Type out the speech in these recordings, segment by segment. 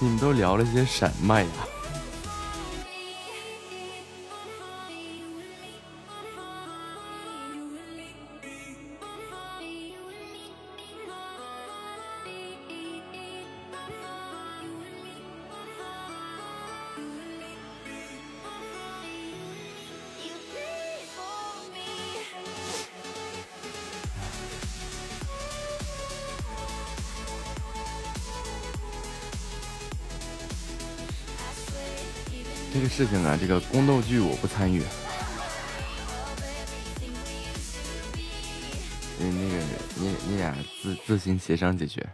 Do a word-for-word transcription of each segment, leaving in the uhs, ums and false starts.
你们都聊了些什么呀？这个事情啊，这个宫斗剧我不参与。那那个你你俩自自行协商解决。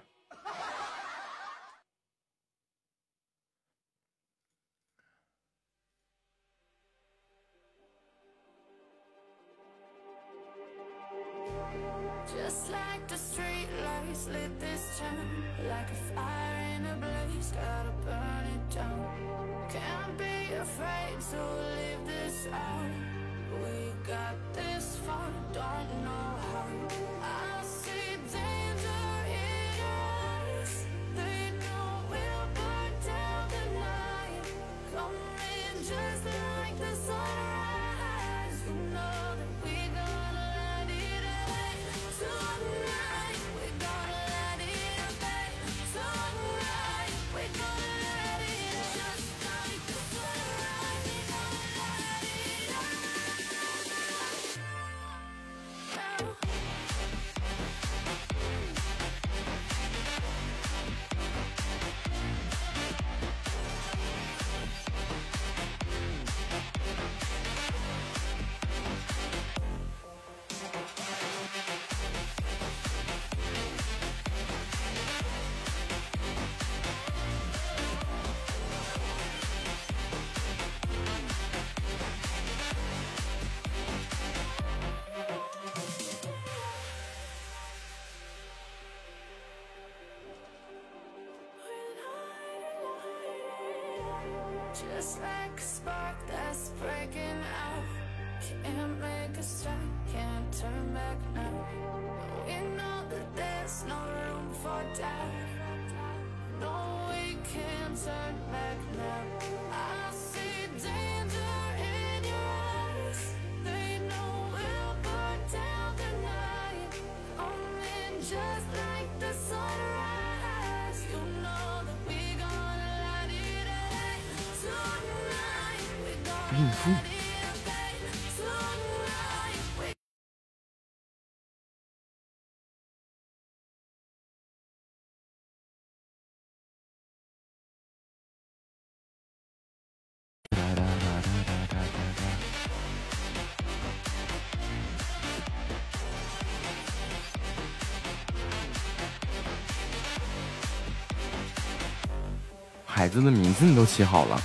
孩子的名字你都起好了，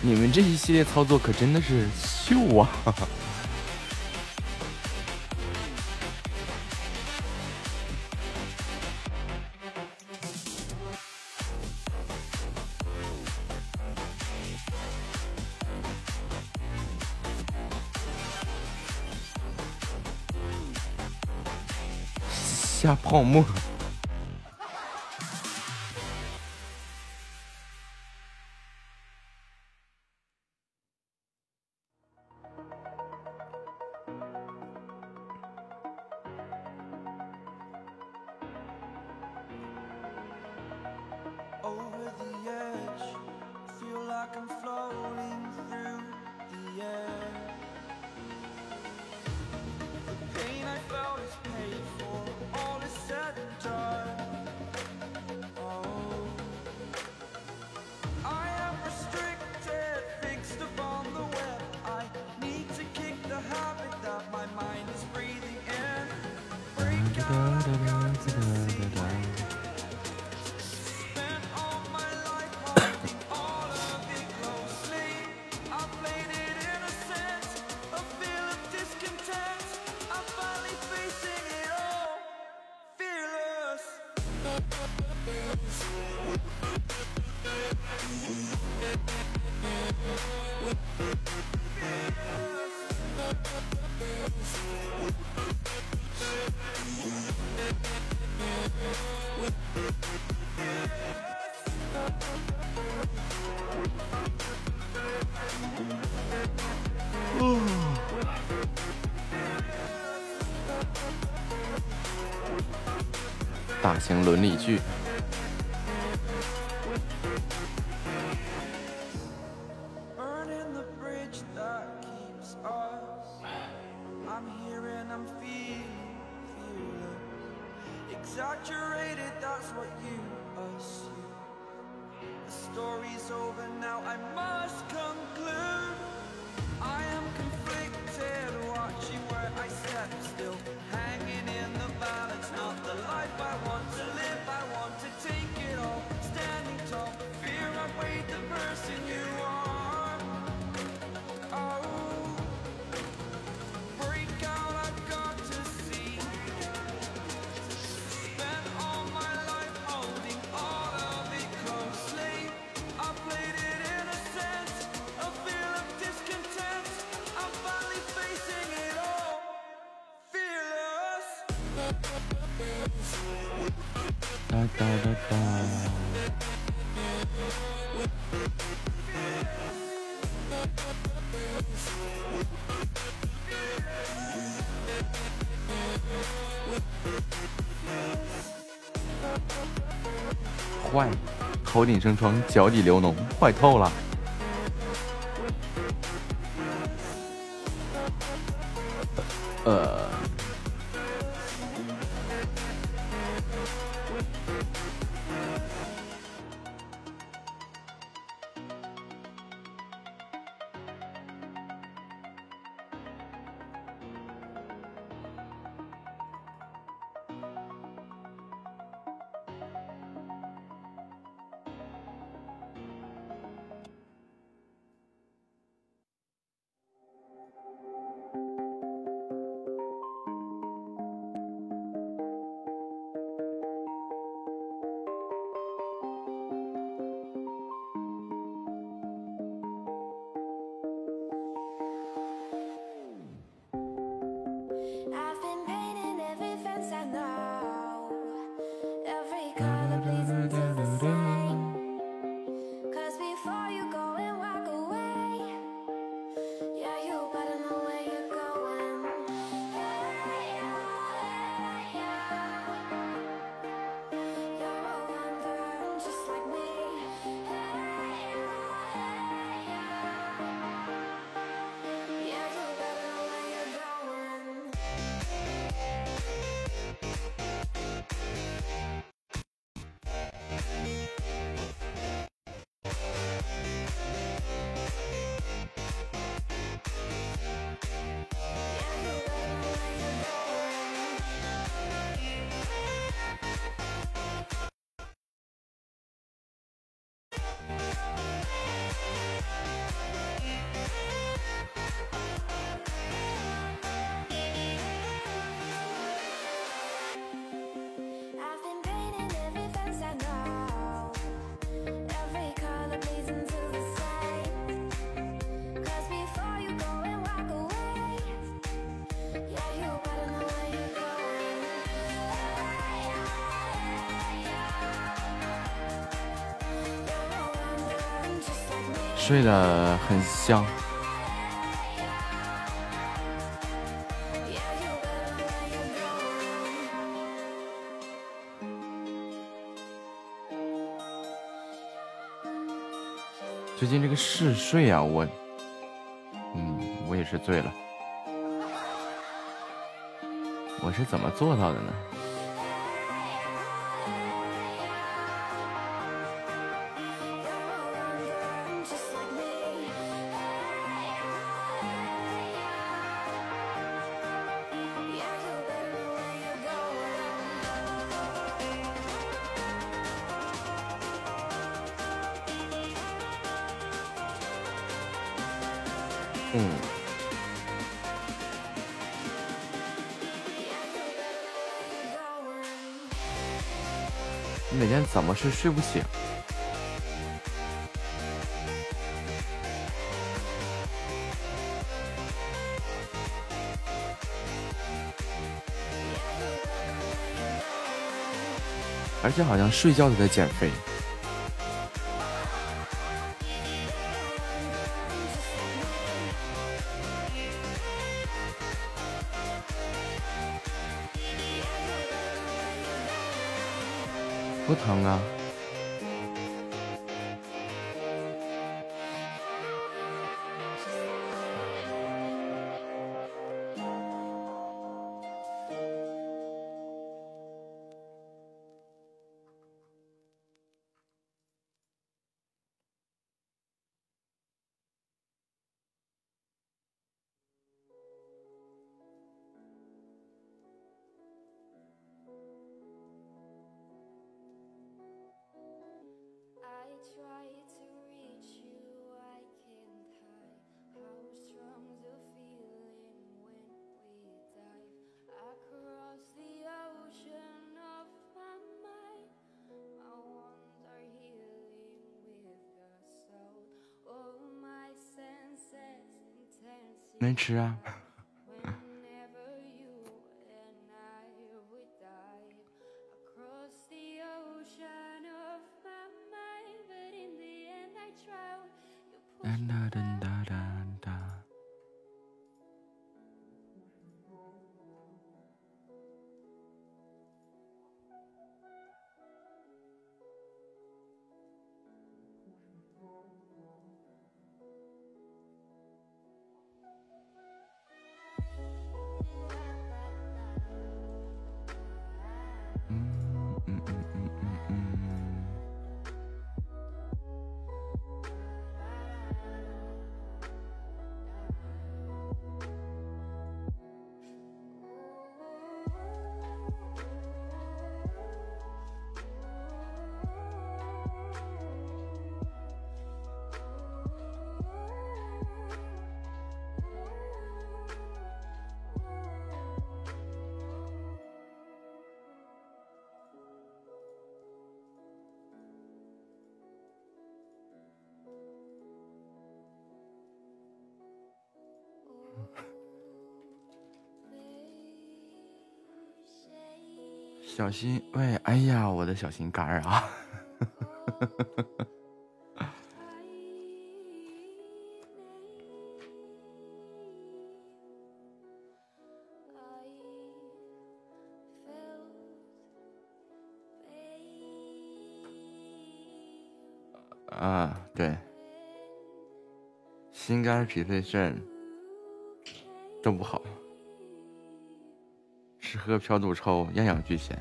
你们这一系列操作可真的是秀啊！下泡沫。大型伦理剧，哒哒哒哒。坏，头顶生疮，脚底流脓，坏透了。呃。睡得很香，最近这个嗜睡啊，我，嗯，我也是醉了，我是怎么做到的呢？怎么是睡不醒？而且好像睡觉都在减肥。疼啊！能吃啊！小心，喂，哎呀，我的小心肝儿啊！啊，对，心肝脾肺肾都不好，吃喝嫖赌抽样样俱全。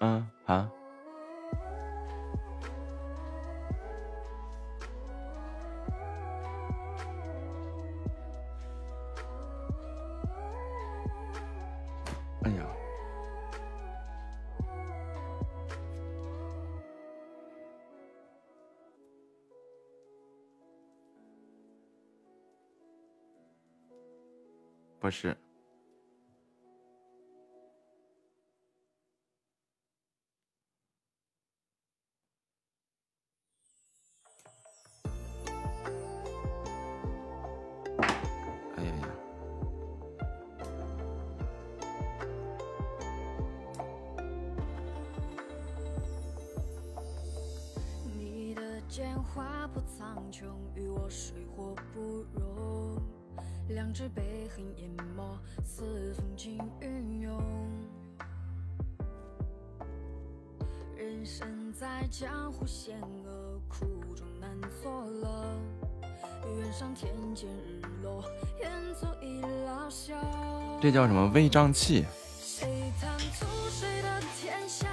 嗯啊。不是，哎呀呀，你的剑划破苍穹，与我水火不容，两只被痕淹没，似风轻云涌。人生在江湖险恶，苦中难作乐。远上天间日落，烟蓑已老朽。这叫什么微瘴气？谁贪图谁的天下？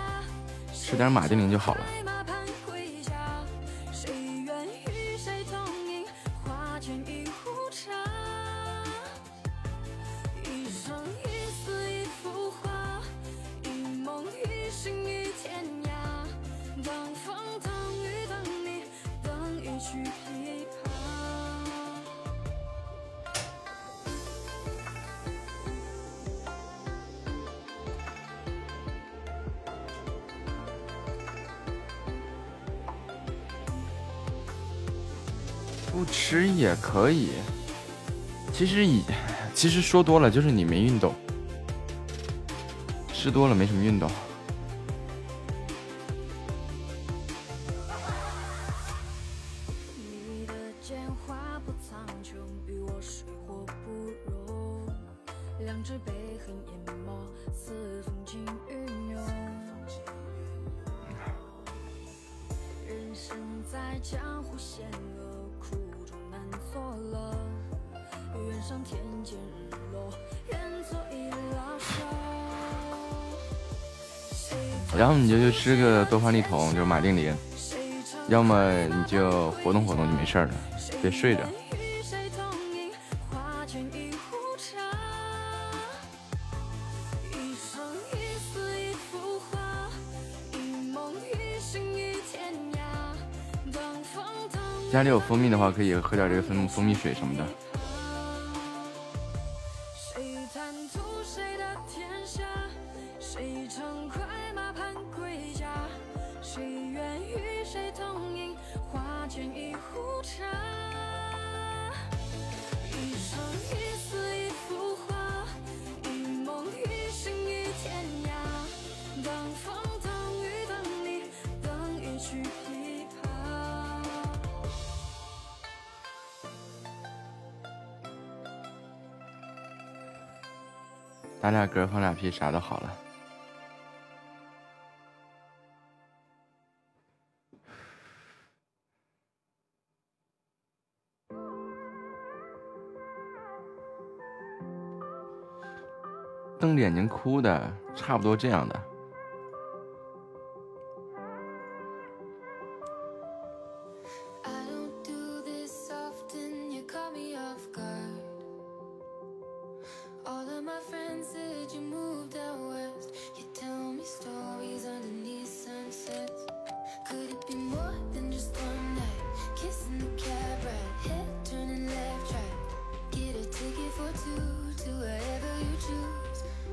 吃点马丁啉就好了。也可以，其实以其实说多了就是你没运动，吃多了没什么运动。吃个多方利酮，就马丁啉，要么你就活动活动就没事了，别睡着。家里有蜂蜜的话，可以喝点这个蜂蜂蜜水什么的。歌放俩屁啥都好了。瞪着眼睛哭的差不多这样的。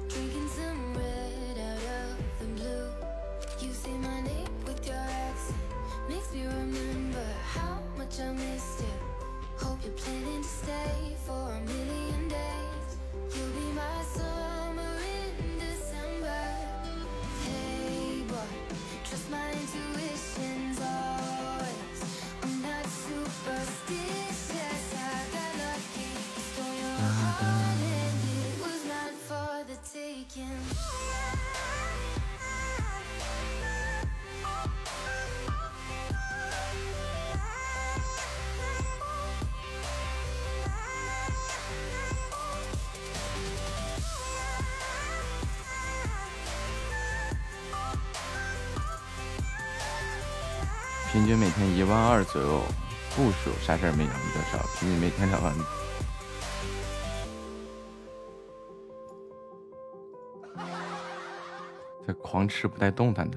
Drinking some red out of 平均每天一万二左右，步数啥事儿没有，比较少，平均每天两万。这狂吃不带动弹的。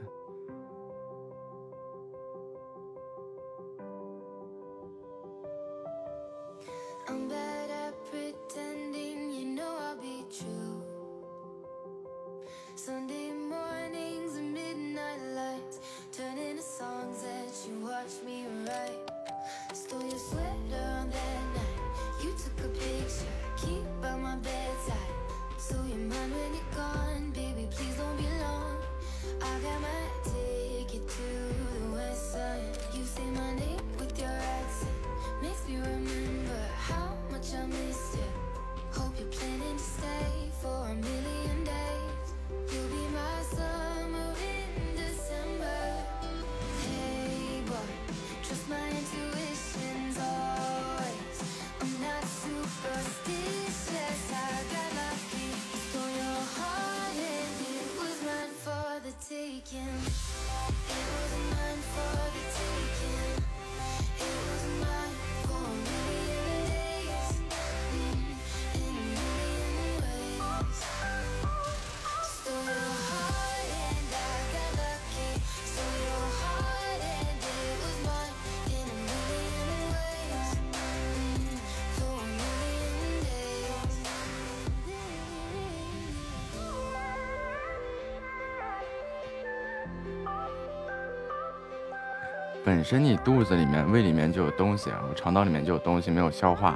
本身你肚子里面、胃里面就有东西，我肠道里面就有东西没有消化，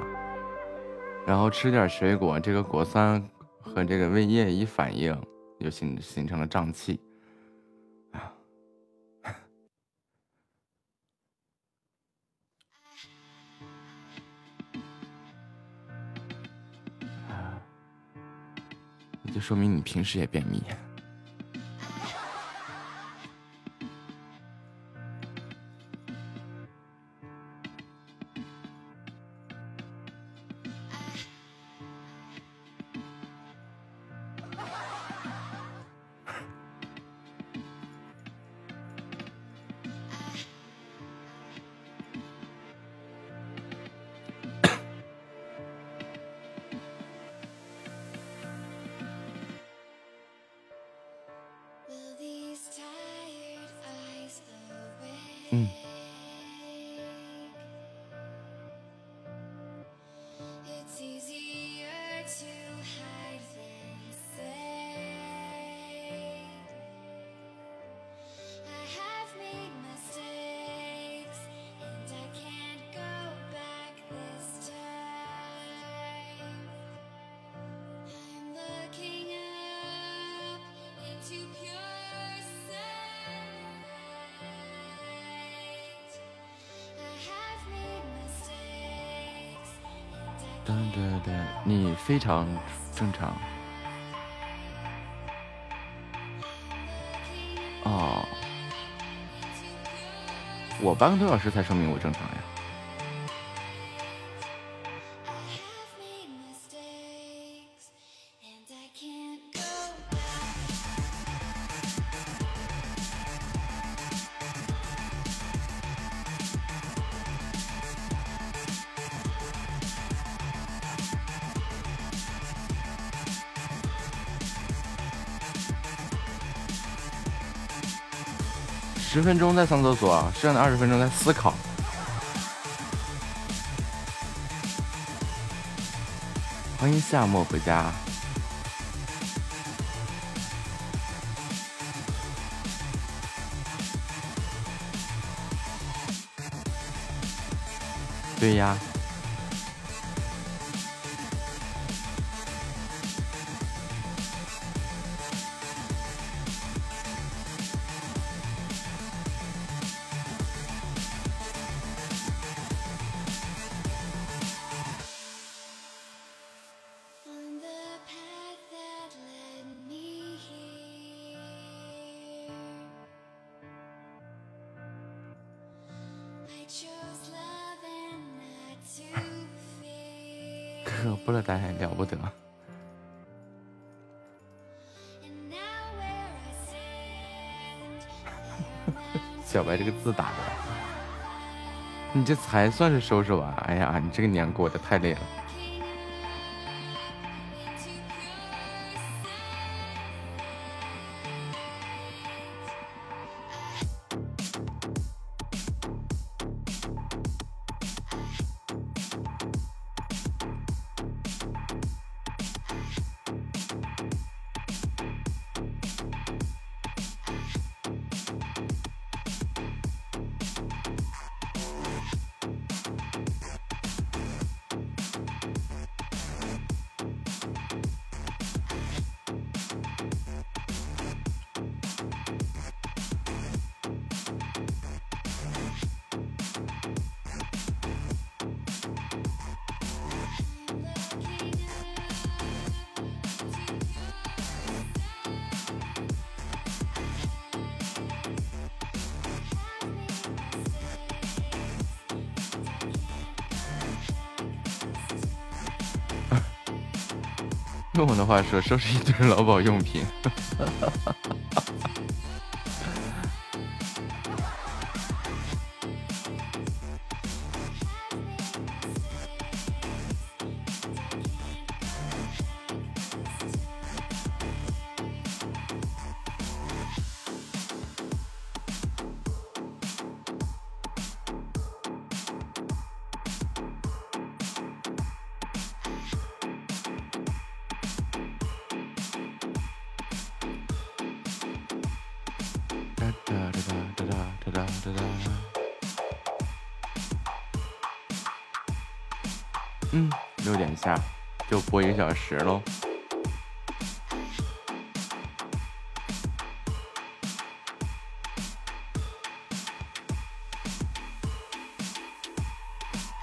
然后吃点水果，这个果酸和这个胃液一反应，就形形成了胀气。啊，那就说明你平时也便秘。非常正常哦，我半个多小时才说明我正常呀。十分钟在上厕所，剩下的二十分钟在思考。欢迎夏末回家。对呀。可不了呆，了不得。小白这个字打的，你这才算是收拾完。哎呀，你这个年过得太累了。用我的话说，收拾一堆劳保用品。嗯，六点下就播一个小时喽。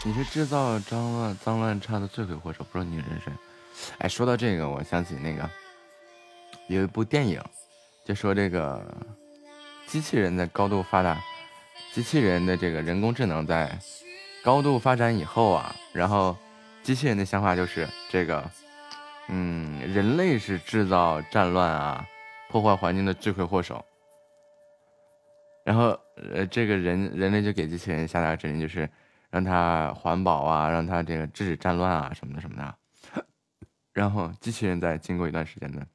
你是制造脏乱脏乱差的罪魁祸首，不知道你是谁。哎，说到这个，我想起那个有一部电影，就说这个机器人在高度发达，机器人的这个人工智能在高度发展以后啊，然后机器人的想法就是这个，嗯，人类是制造战乱啊、破坏环境的罪魁祸首。然后，呃，这个人人类就给机器人下达指令，就是让它环保啊，让它这个制止战乱啊什么的什么的。然后，机器人在经过一段时间的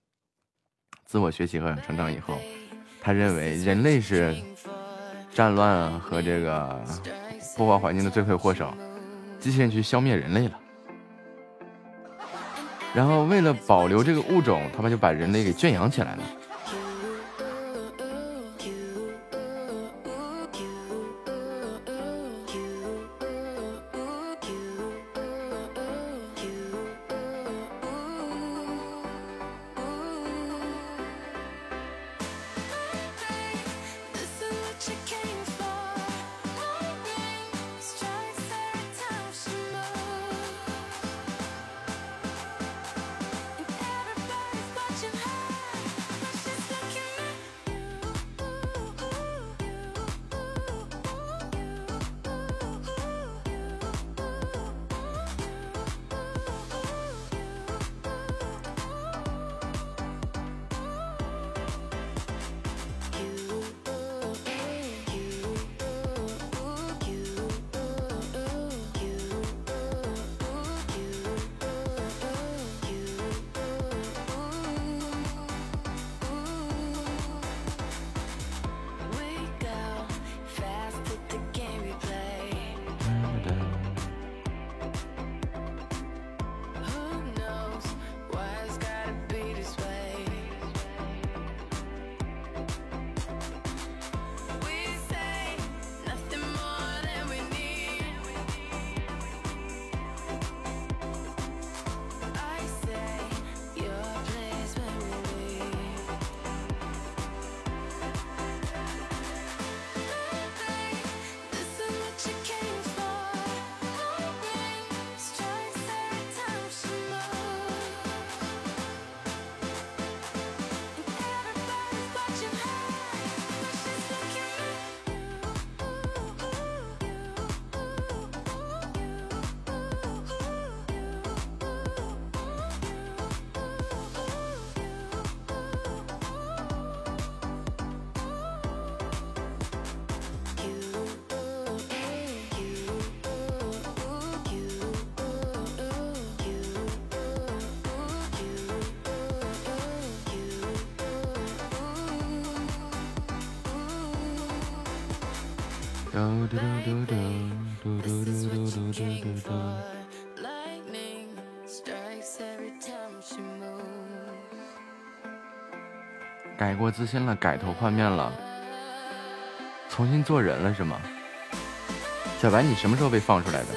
自我学习和成长以后，他认为人类是战乱啊和这个破坏环境的罪魁祸首，机器人去消灭人类了。然后为了保留这个物种，他们就把人类给圈养起来了。改过自新了，改头换面了，重新做人了是吗？小白，你什么时候被放出来的？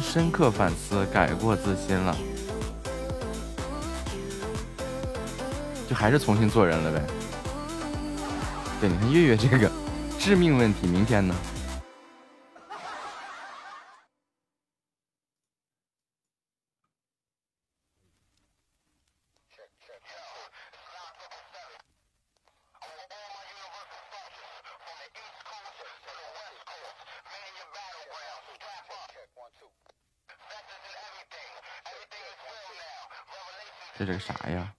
深刻反思，改过自新了，就还是重新做人了呗。对，你看月月这个致命问题，明天呢？这是啥呀？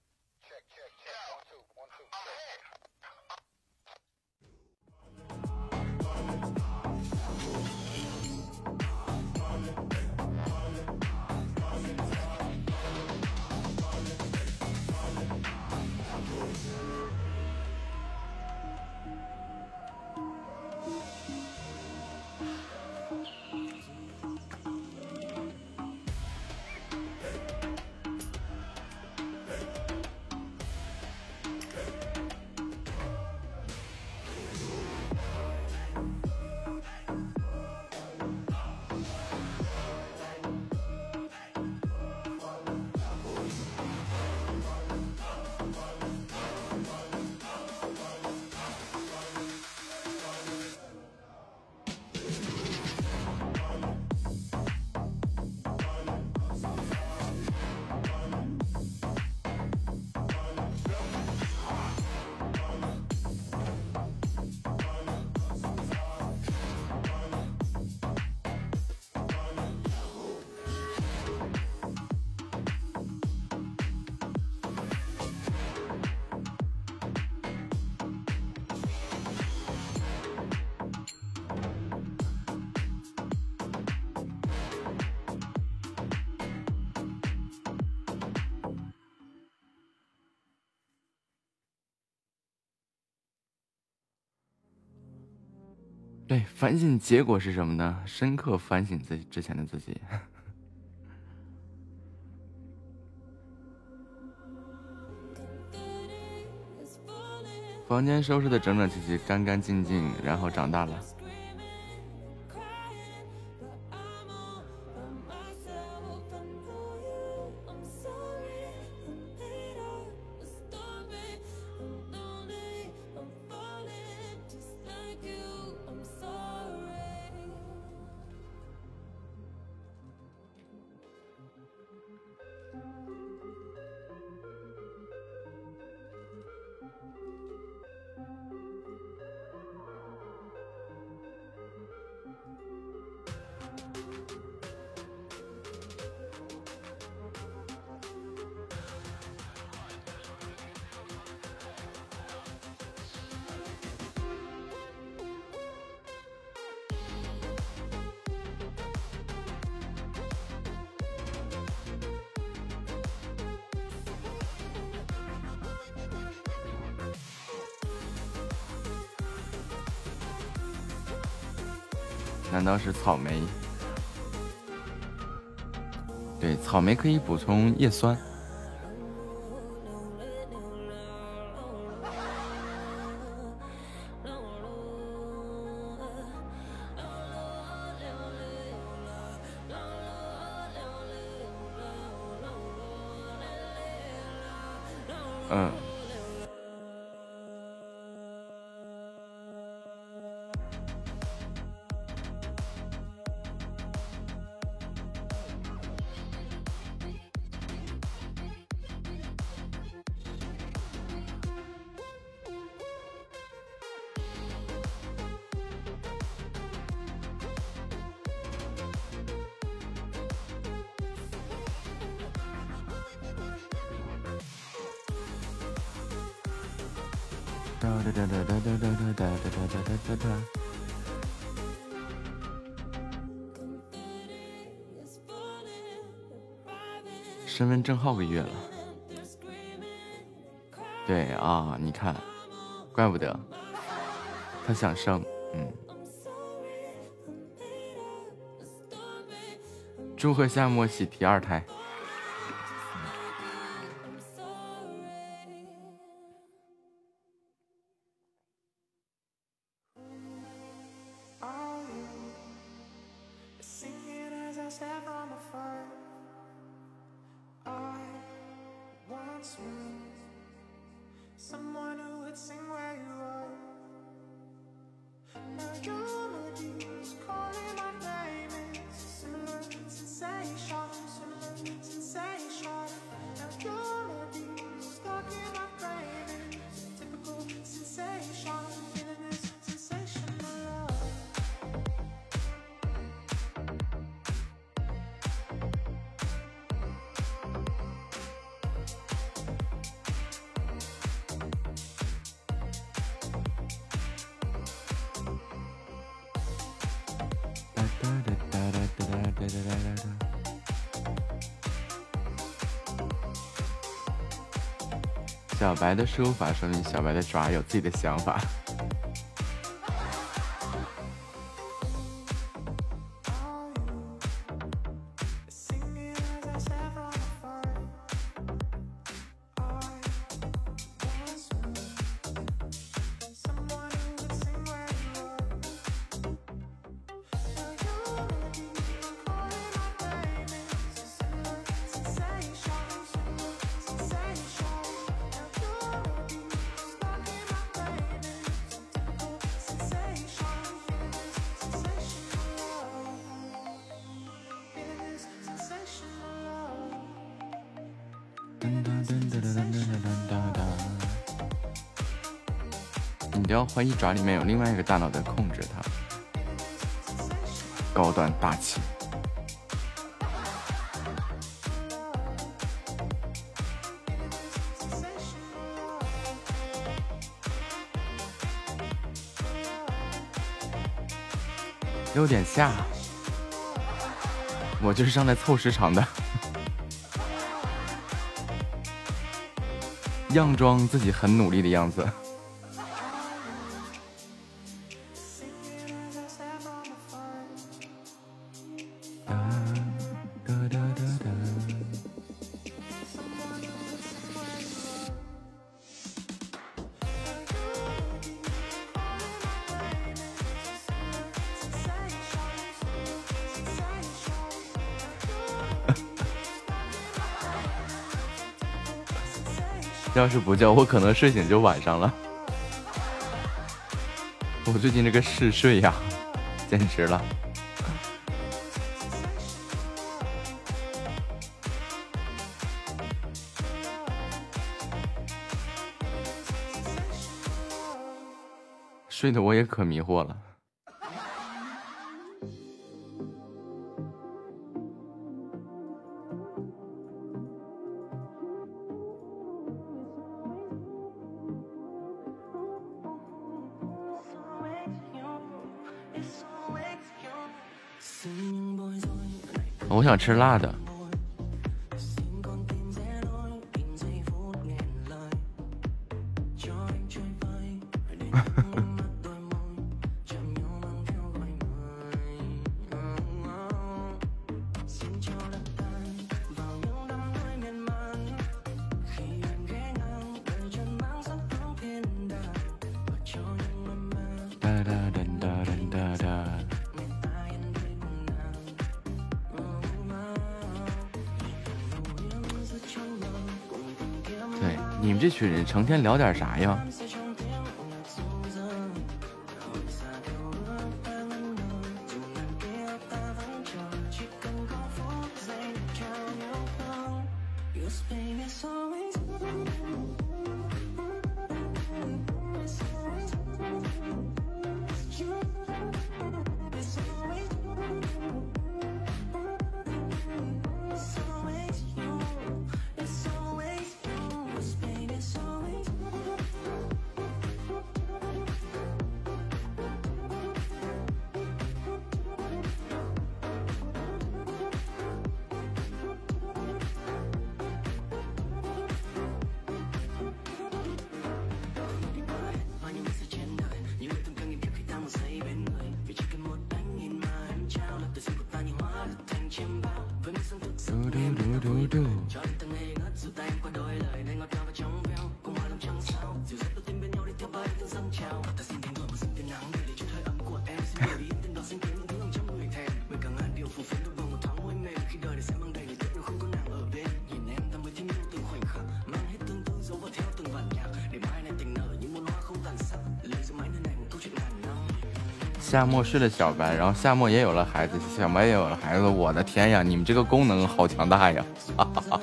对，反省结果是什么呢？深刻反省自己之前的自己。房间收拾的整整齐齐、干干净净，然后长大了。难道是草莓？对，草莓可以补充叶酸。嗯。哒哒哒哒哒哒哒哒哒哒哒。身份证号个月了，对啊，你看，怪不得他想生。嗯，祝贺夏末喜提二胎。小白的输入法说明小白的爪有自己的想法。换一爪里面有另外一个大脑在控制它，高端大气。六点下，我就是上来凑时长的。样装自己很努力的样子。要是不叫我，可能睡醒就晚上了。我最近这个嗜睡呀，简直了！睡得我也可迷惑了。我想吃辣的，成天聊点啥呀？夏末睡了小白，然后夏末也有了孩子，小白也有了孩子，我的天呀，你们这个功能好强大呀！哈哈哈哈。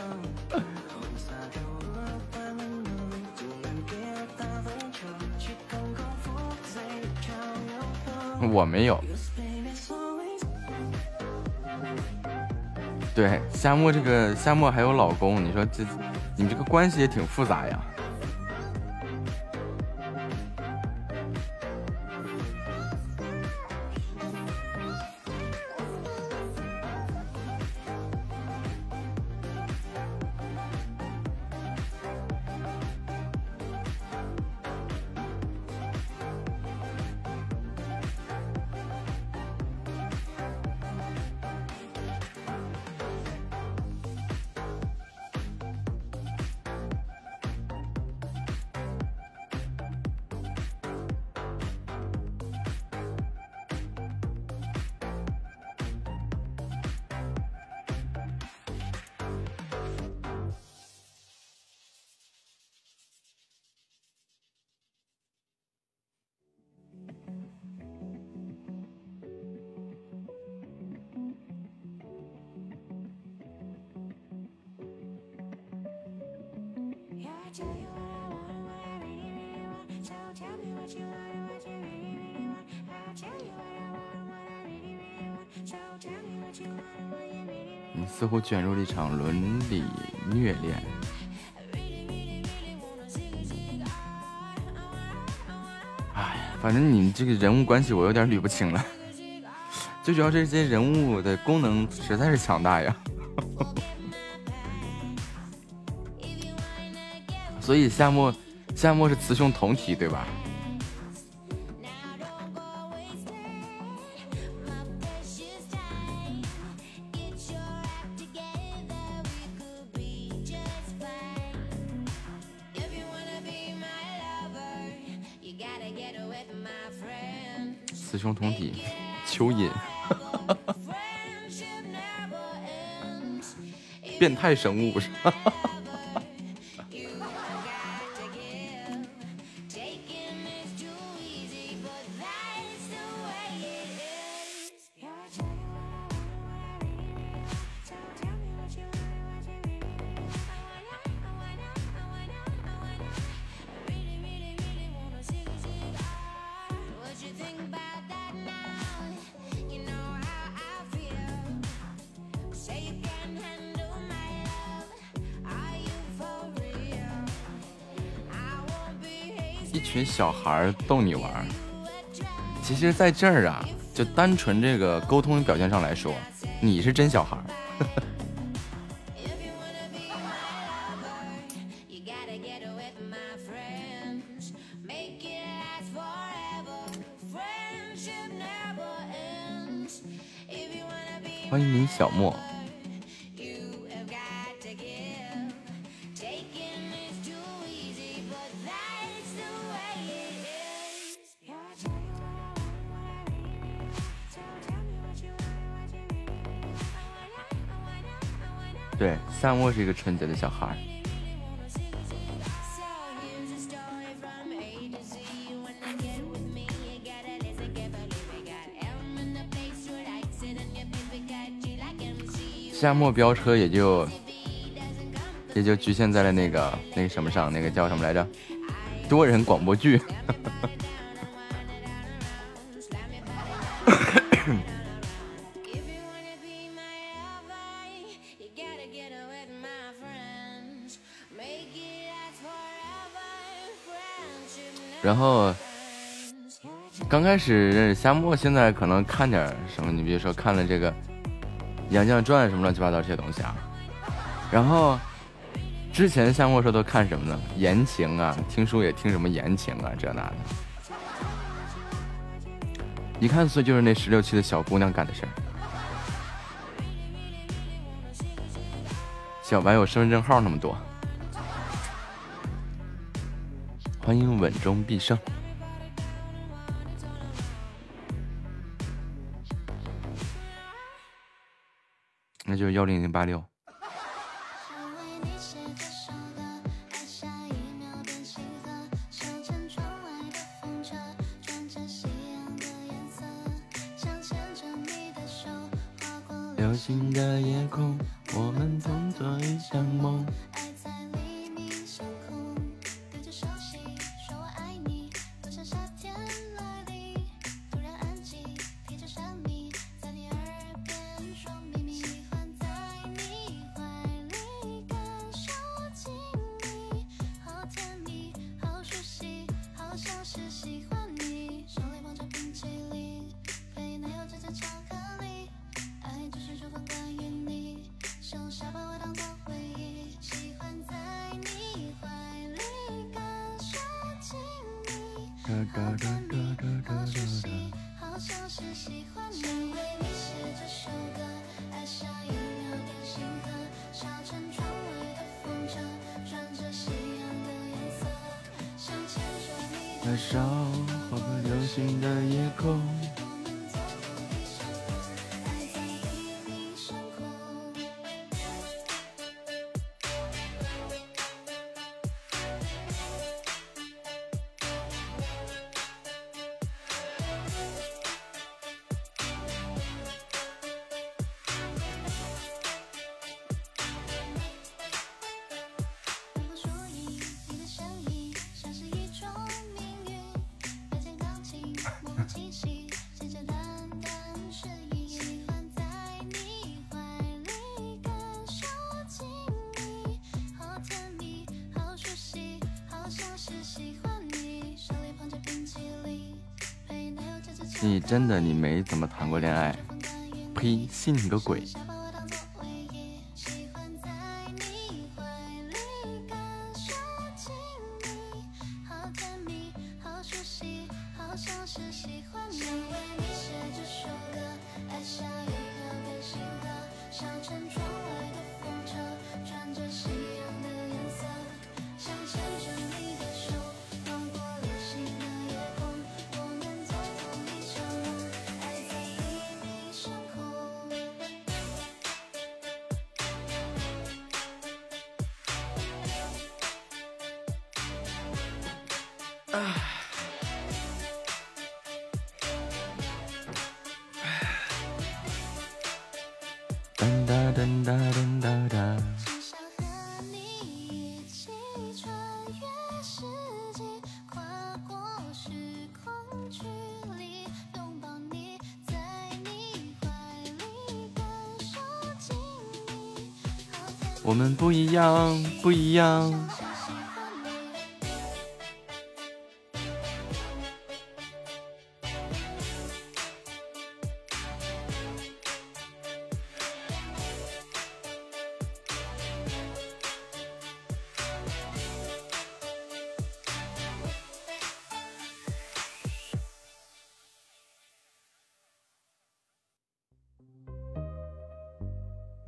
我没有。对，夏末这个夏末还有老公，你说这你们这个关系也挺复杂呀。你似乎卷入了一场伦理虐恋。哎，反正你这个人物关系我有点捋不清了。最主要这些人物的功能实在是强大呀。所以夏末，夏末是雌雄同体，对吧？雌雄同体，蚯蚓，变态生物是吧？小孩逗你玩，其实在这儿啊，就单纯这个沟通表现上来说，你是真小孩。呵呵，欢迎您小莫。夏末是一个纯洁的小孩，夏末飙车也就也就局限在了那个那个什么上，那个叫什么来着？多人广播剧。然后刚开始认识夏末，现在可能看点什么，你比如说看了这个《杨绛传》什么乱七八糟这些东西啊。然后之前夏末说都看什么呢？言情啊，听书也听什么言情啊，这那的。一看所以就是那十六七的小姑娘干的事儿。小白有身份证号那么多。欢迎稳中必胜。那就是幺零零八六。小心的夜空，我们同做一场梦。你真的你没怎么谈过恋爱？呸！信你个鬼！我们不一样，不一样。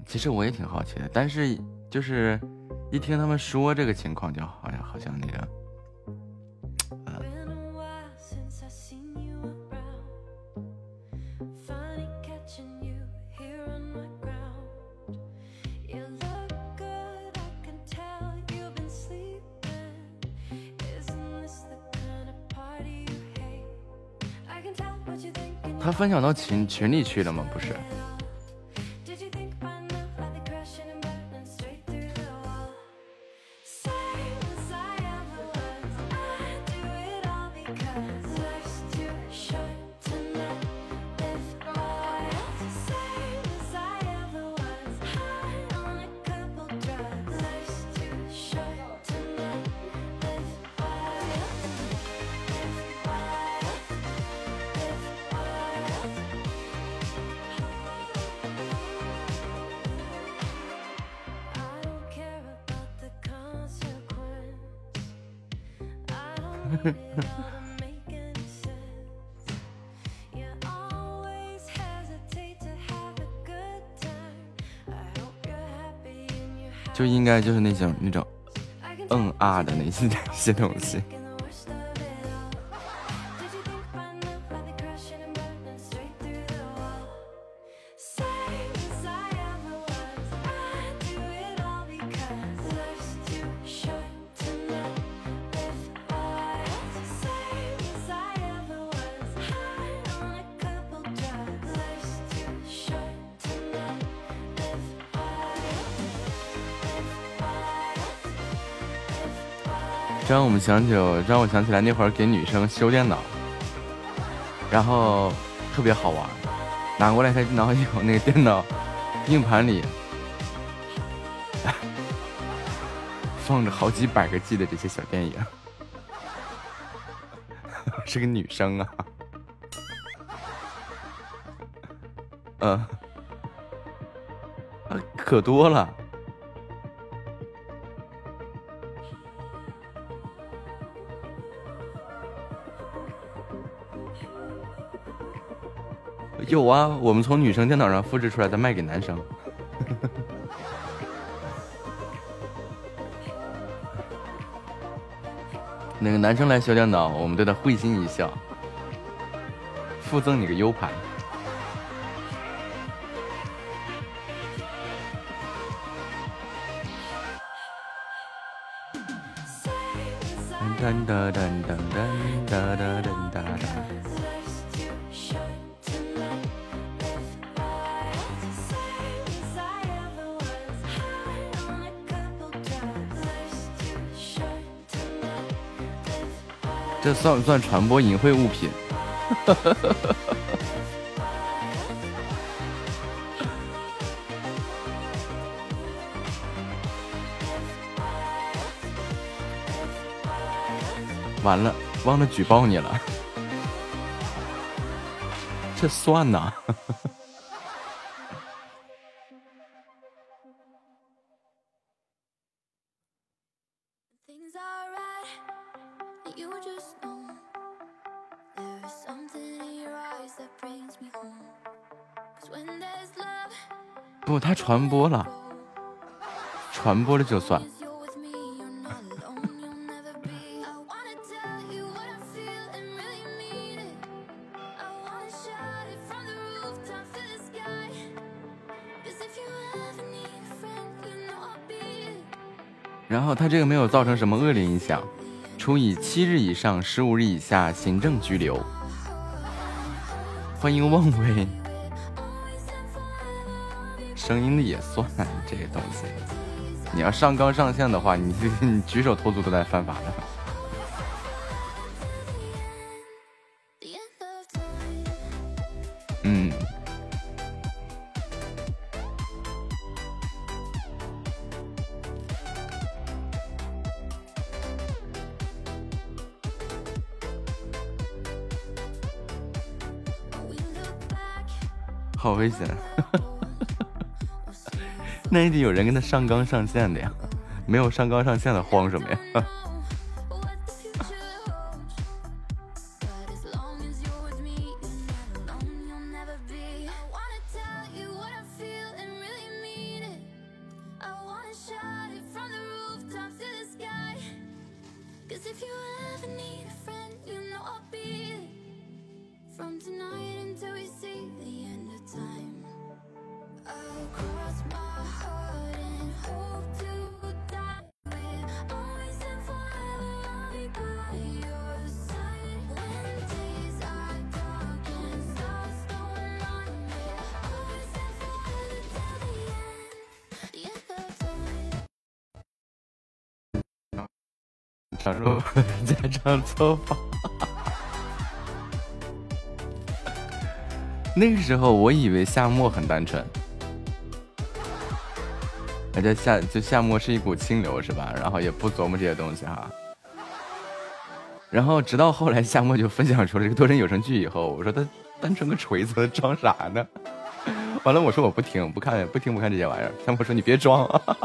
其实我也挺好奇的，但是就是一听他们说这个情况，就好像好像那个，呃，他分享到群群里去了吗？不是。就应该就是那种那种嗯啊的那些那些东西。这让我们想起，让我想起来那会儿给女生修电脑，然后特别好玩，拿过来她然后有那个电脑硬盘里放着好几百个 G 的这些小电影，是个女生啊，嗯，可多了。有啊，我们从女生电脑上复制出来再卖给男生。那个男生来修电脑，我们对他会心一笑，附赠你个 U 盘。噔噔噔噔噔噔噔噔。这算不算传播淫秽物品？完了，忘了举报你了。这算呐？不，他传播了，传播了就算。然后他这个没有造成什么恶劣影响，处以七日以上十五日以下行政拘留。欢迎妄为，声音的也算这个东西。你要上纲上线的话，你你举手投足都在犯法的。嗯。好危险！那一定有人跟他上纲上线的呀，没有上纲上线的慌什么呀？做法。那个时候我以为夏末很单纯，而且夏就夏末是一股清流是吧？然后也不琢磨这些东西哈。然后直到后来夏末就分享出了这个多人有声剧以后，我说他单纯个锤子，装啥呢？完了我说我不听不看不听不看这些玩意儿。夏末说你别装啊。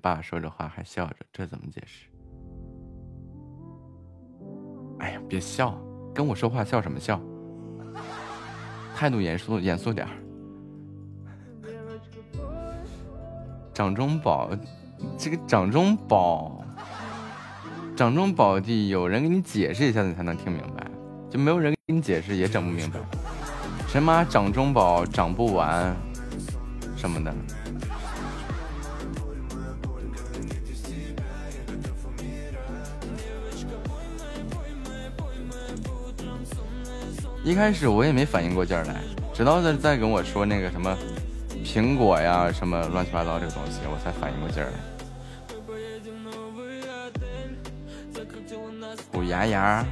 爸说着话还笑着，这怎么解释？哎呀，别笑，跟我说话笑什么笑？态度严肃，严肃点儿。掌中宝，这个掌中宝，掌中宝地有人给你解释一下你才能听明白，就没有人给你解释也整不明白。什么掌中宝掌不完什么的。一开始我也没反应过劲儿来，直到在在跟我说那个什么苹果呀什么乱七八糟这个东西，我才反应过劲儿来。虎牙牙，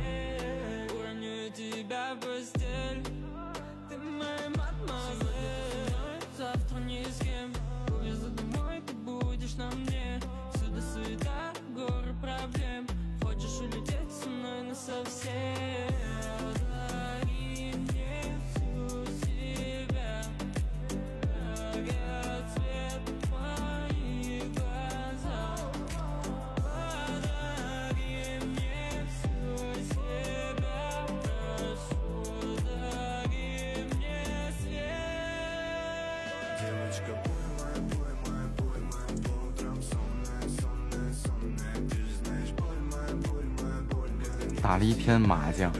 打了一天麻将，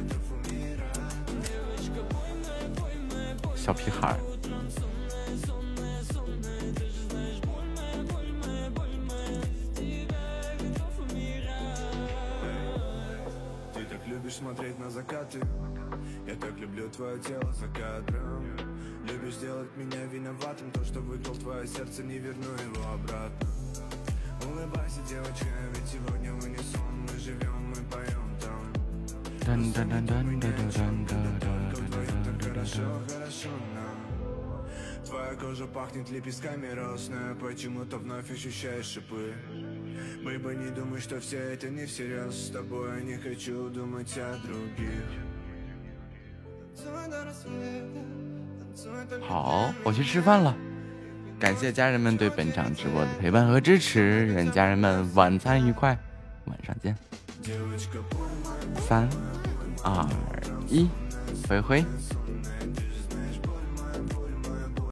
小屁孩儿。噔噔噔噔噔噔噔。好，我去吃饭了。感谢家人们对本场直播的陪伴和支持，愿家人们晚餐愉快，晚上见。三二一，挥挥。